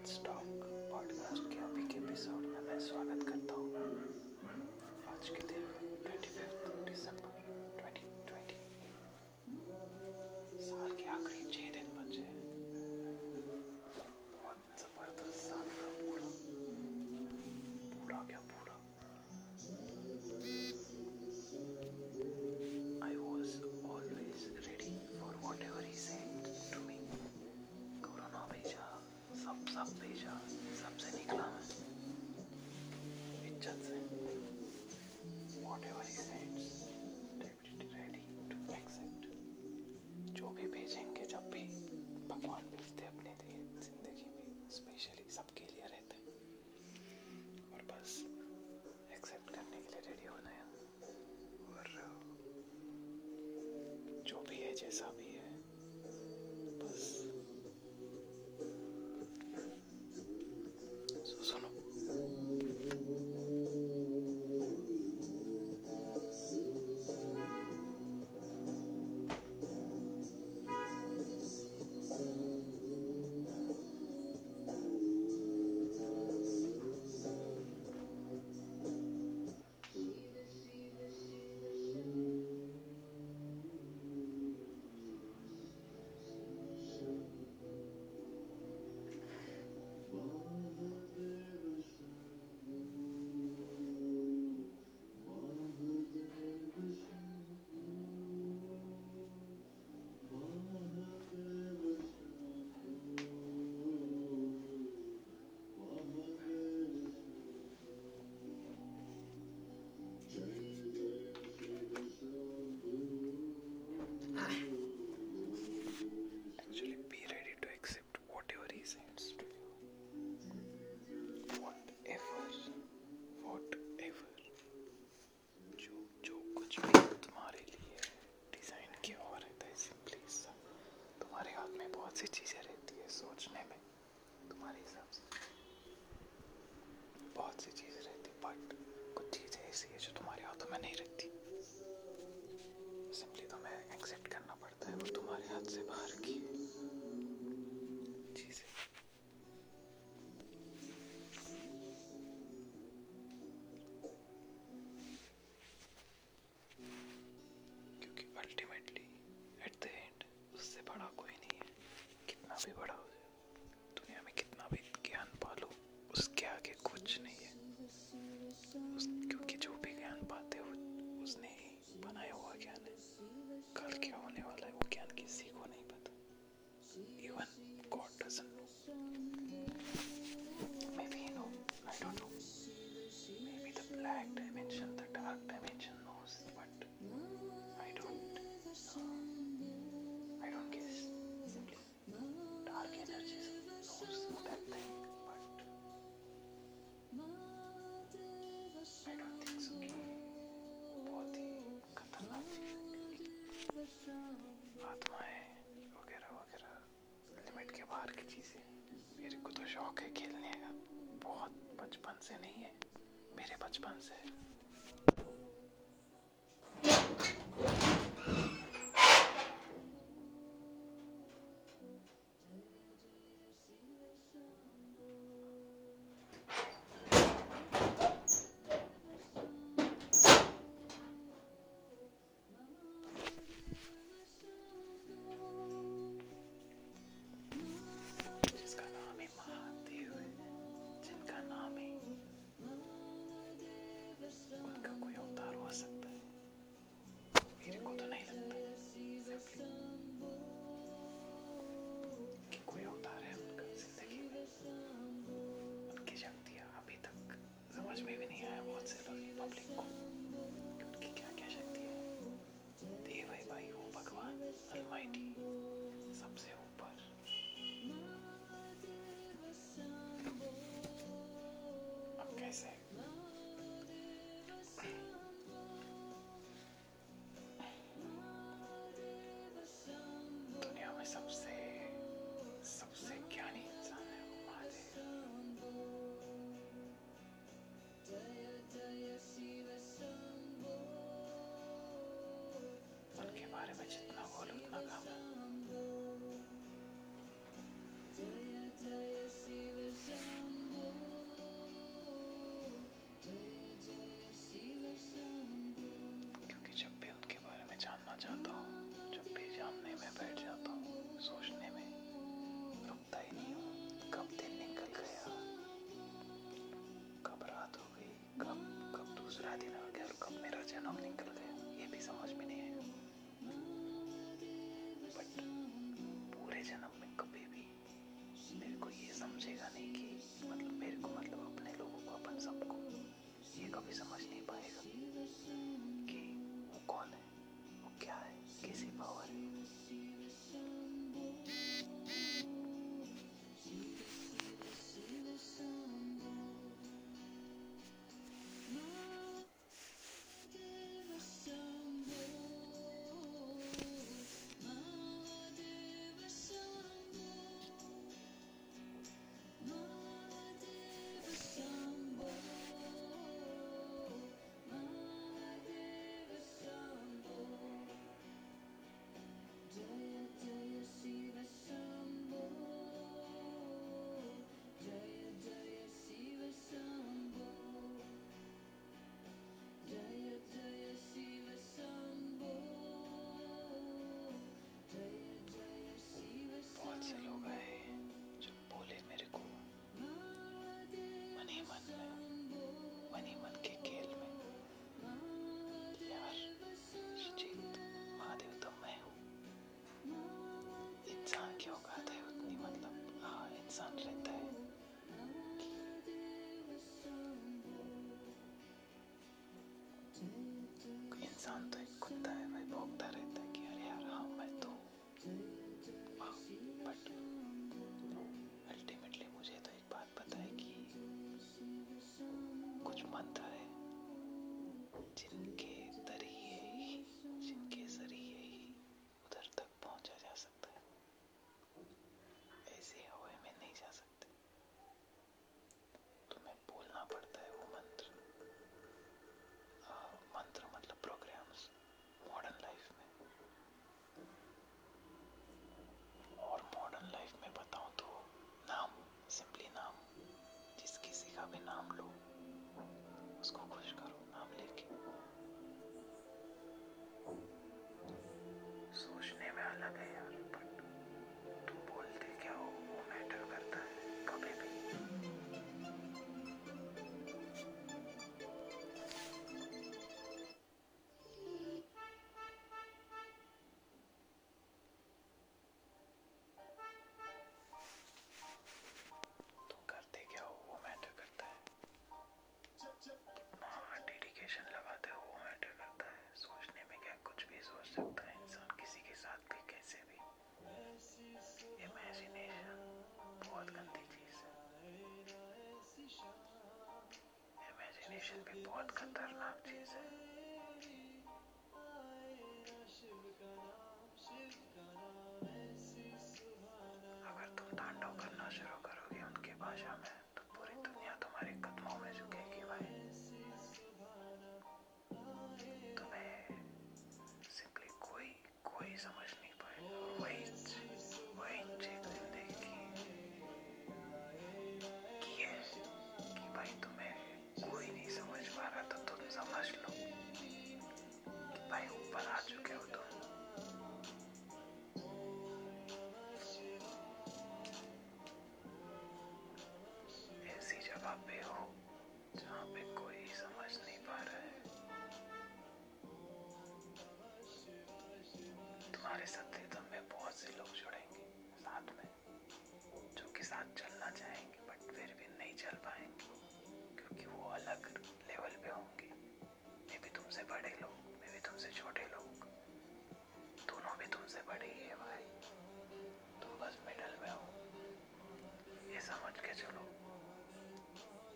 Let's talk podcast के अभी के episode में मैं स्वागत करता हूँ। आज के दिन 25 दिसंबर 2020, साल के आखिरी 6 दिन बचे हैं। बहुत जबरदस्त साल का पूरा। I was always ready for whatever he sent to me. Corona भेजा, सब भेजा, सबसे निकला मैं इज्जत से। Whatever he sends, ready to accept. जो भी भेजेंगे, जब भी भगवान भेजते अपने लिए जिंदगी में स्पेशली सबके लिए रहते हैं और बस एक्सेप्ट करने के लिए रेडी होना है। और जो भी है, जैसा भी है, बस सुनो। बहुत सी चीज़ें रहती है सोचने में, तुम्हारे हिसाब से बहुत सी चीज़ें रहती, बट कुछ चीज़ें ऐसी है जो तुम्हारे हाथों में नहीं रहती। सिंपली तुम्हें एक्सेप्ट करना पड़ता है वो तुम्हारे हाथ से बाहर की चीज़ें। क्योंकि अल्टीमेटली एट द एंड उससे बड़ा कोई नहीं है। कितना भी बड़ा हो जाए, दुनिया में कितना भी ज्ञान पालो, उसके आगे कुछ नहीं है। क्योंकि जो भी ज्ञान पाते हो उसने ही बनाया हुआ ज्ञान है। कल क्या होने वाला है वो ज्ञान किसी को नहीं पता। Even God doesn't know. Maybe he knows, I don't know. Maybe the black dimension, the dark dimension knows, but I don't know. I don't guess. Simply, dark energy knows that thing, but I don't think so. बहुत ही खतरनाक चीज़, आत्माएं वगैरह वगैरह, limit के बाहर की चीज़ें। मेरे को तो शौक है खेलने का, बहुत बचपन से नहीं है, मेरे बचपन से। को ये समझेगा नहीं कि मतलब मेरे को मतलब अपने लोगों को अपन सबको ये कभी समझ नहीं पाएगा कि वो कौन है, वो क्या है, कैसी पावर तो एक कुत्ता है भाई, भौंकता रहता है कि अरे यार हाँ मैं तो वाह, बट अल्टीमेटली मुझे तो एक बात पता है कि कुछ मंत्र है जिनके जरिए ही उधर तक पहुंचा जा सकता है, ऐसे हवा में नहीं जा सकते, तुम्हें बोलना पड़ता है वो मंत्र मतलब प्रोग्राम्स मॉडर्न लाइफ में। और मॉडर्न लाइफ में बताऊं तो नाम, सिंपली नाम, जिस किसी का भी नाम लो उसको खुश करो नाम लेके। सोचने में अलग है यार, बट तुम बोलते क्या हो वो मैटर करता है। कभी भी इमेजिनेशन भी बहुत खतरनाक चीज है। अगर तुम तांडव करना शुरू करोगे उनकी भाषा में तो पूरी दुनिया तुम्हारे कदमों में झुकेगी भाई, तुम्हें सिंपली कोई समझ नहीं पाएगा। वही चीज जिंदगी है कि भाई तुम्हें कोई नहीं समझ पा रहा तो तुम समझ लो कि भाई ऊपर आ चुके हो तुम। ऐसी जगह पे हो जहाँ पे कोई समझ नहीं पा रहा है, तुम्हारे साथ में बहुत से लोग जुड़ेंगे साथ में जो कि साथ चलना चाहेंगे बट फिर भी नहीं चल पाएंगे क्योंकि वो अलग लेवल पे होंगे, मे भी तुमसे बड़े लोग, मे भी तुमसे छोटे लोग, दोनों भी तुमसे बड़े ही है भाई, तुम बस मिडल में हो ये समझ के चलो।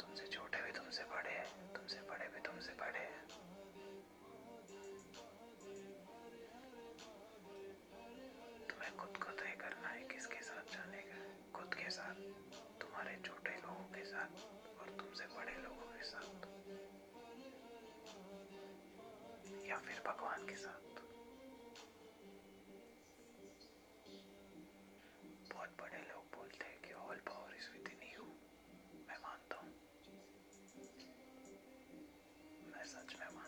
तुमसे छोटे भी तुमसे बड़े हैं, तुमसे बड़े भी तुमसे बड़े हैं। खुद को तय करना है किसके साथ जाने का, खुद के साथ, तुम्हारे छोटे लोगों के साथ और तुमसे बड़े लोगों के साथ, या फिर भगवान के साथ। बहुत बड़े लोग बोलते हैं कि all power is within you, मैं मानता हूँ, मैं सच में मानता हूँ।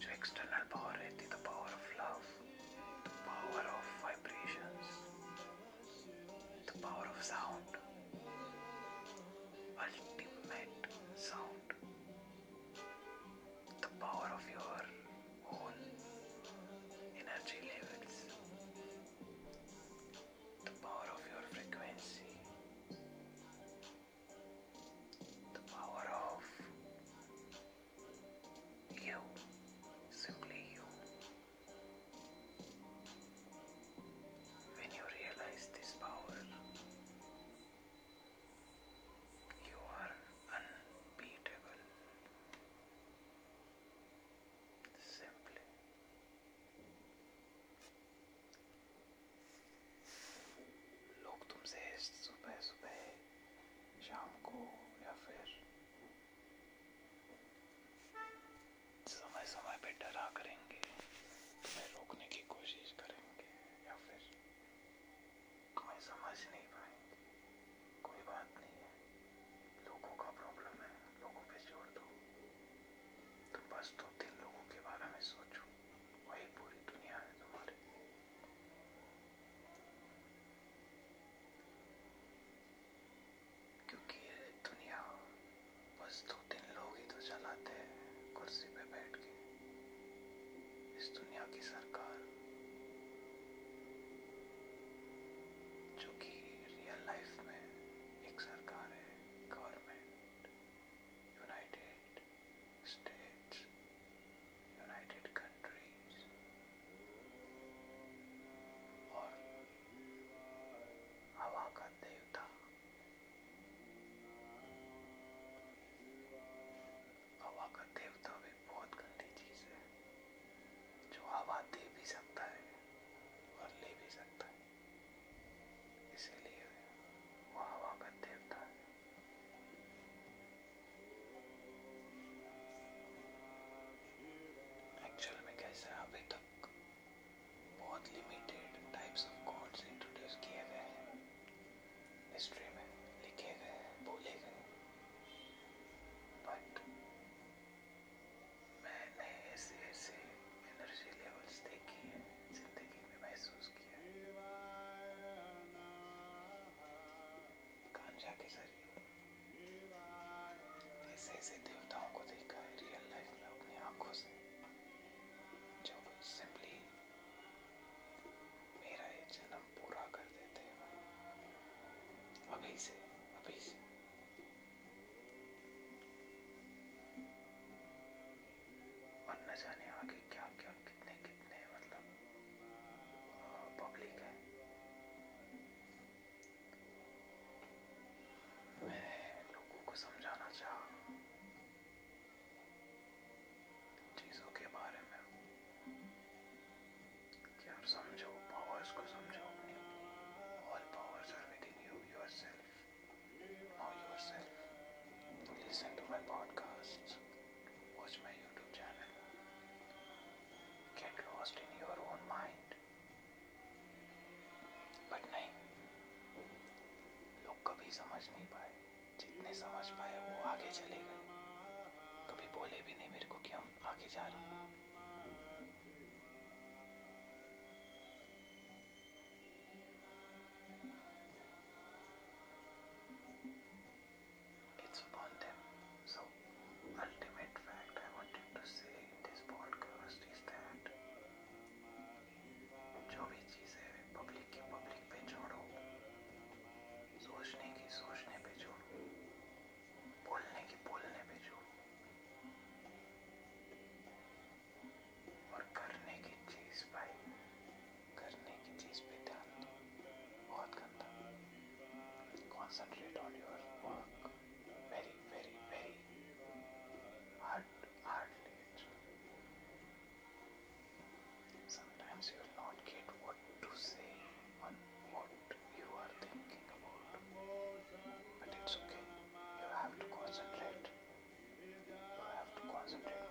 जो एक्सटर्नल पावर रहती है, the power of love, the power of vibrations, the power of sound, ultimate sound, बस दो तीन लोगों के बारे में सोचो, वही पूरी दुनिया है तुम्हारी। क्योंकि ये दुनिया बस दो तीन लोग ही तो चलाते हैं कुर्सी पे बैठ के। इस दुनिया की सरकार जो कि रियल लाइफ में एक सरकार है, government, United States, United countries, और हवा का देवता भी बहुत गंदी चीज है, जो हवा दे भी सकता है और ले भी सकता है। इसीलिए वो हवा का देवता है। एक्चुअल में कैसे अभी तक बहुत limited types of gods introduce किए गए हैं, हिस्ट्री में लिखे गए, बोले गए, बट मैंने ऐसे ऐसे एनर्जी लेवल्स देखी है, जिंदगी में महसूस किया है। के जरिए ऐसे ऐसे देवताओं को देखा है रियल लाइफ में अपनी आंखों से, जो सिंपली मेरा ये जन्म पूरा कर देते हैं अभी से। और न जाने आगे क्या क्या कितने मतलब पब्लिक है। मैं लोगों को समझाना चाहा चीजों के बारे में कि आप समझो, पावर्स को समझो। All powers are within you, yourself, know yourself. Listen to my podcast, watch my YouTube channel, get lost in your own mind. But नहीं, लोग कभी समझ नहीं पाए, जितने समझ पाए वो आगे चले गए, कभी बोले भी नहीं मेरे को कि हम आगे जा रहे हैं। It's upon them. So, ultimate fact I wanted to say in this podcast is that जो भी चीजें पब्लिक की पब्लिक पे छोड़ो, सोचने की सोचने पे छोड़ो, बोलने की बोलने पे छोड़ो, और करने की चीज पे ध्यान दो। बहुत गंदा। Concentrate on your work very very very hardly. Sometimes you will not get what to say on what you are thinking about, but it's okay. You have to concentrate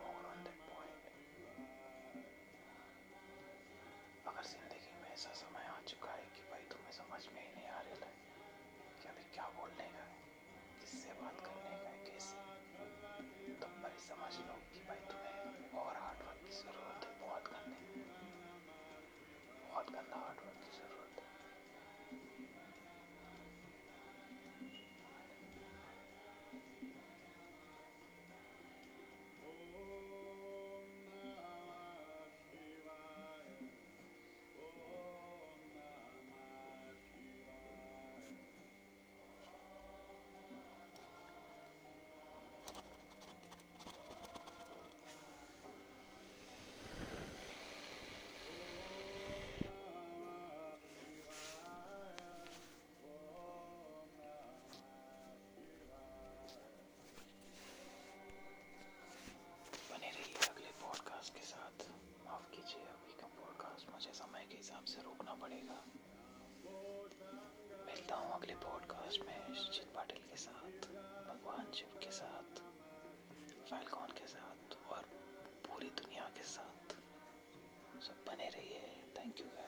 more on that point. अगर जिंदगी में ऐसा समय आ चुका है कि भाई तुम्हें समझ में ही नहीं आ रहा है कि अभी क्या बोलने का है, किससे बात करने का है, कैसे, तो भाई समझ लो कि भाई तुम्हें और हार्डवर्क की जरूरत है, बहुत गंदा हार्डवर्क की जरूरत के साथ। माफ कीजिए, अभी का पॉडकास्ट मुझे समय के हिसाब से रोकना पड़ेगा। मिलता हूँ अगले पॉडकास्ट में शिव पाटिल के साथ, भगवान शिव के साथ, फाल्कॉन के साथ और पूरी दुनिया के साथ। सब बने रहिए। Thank you.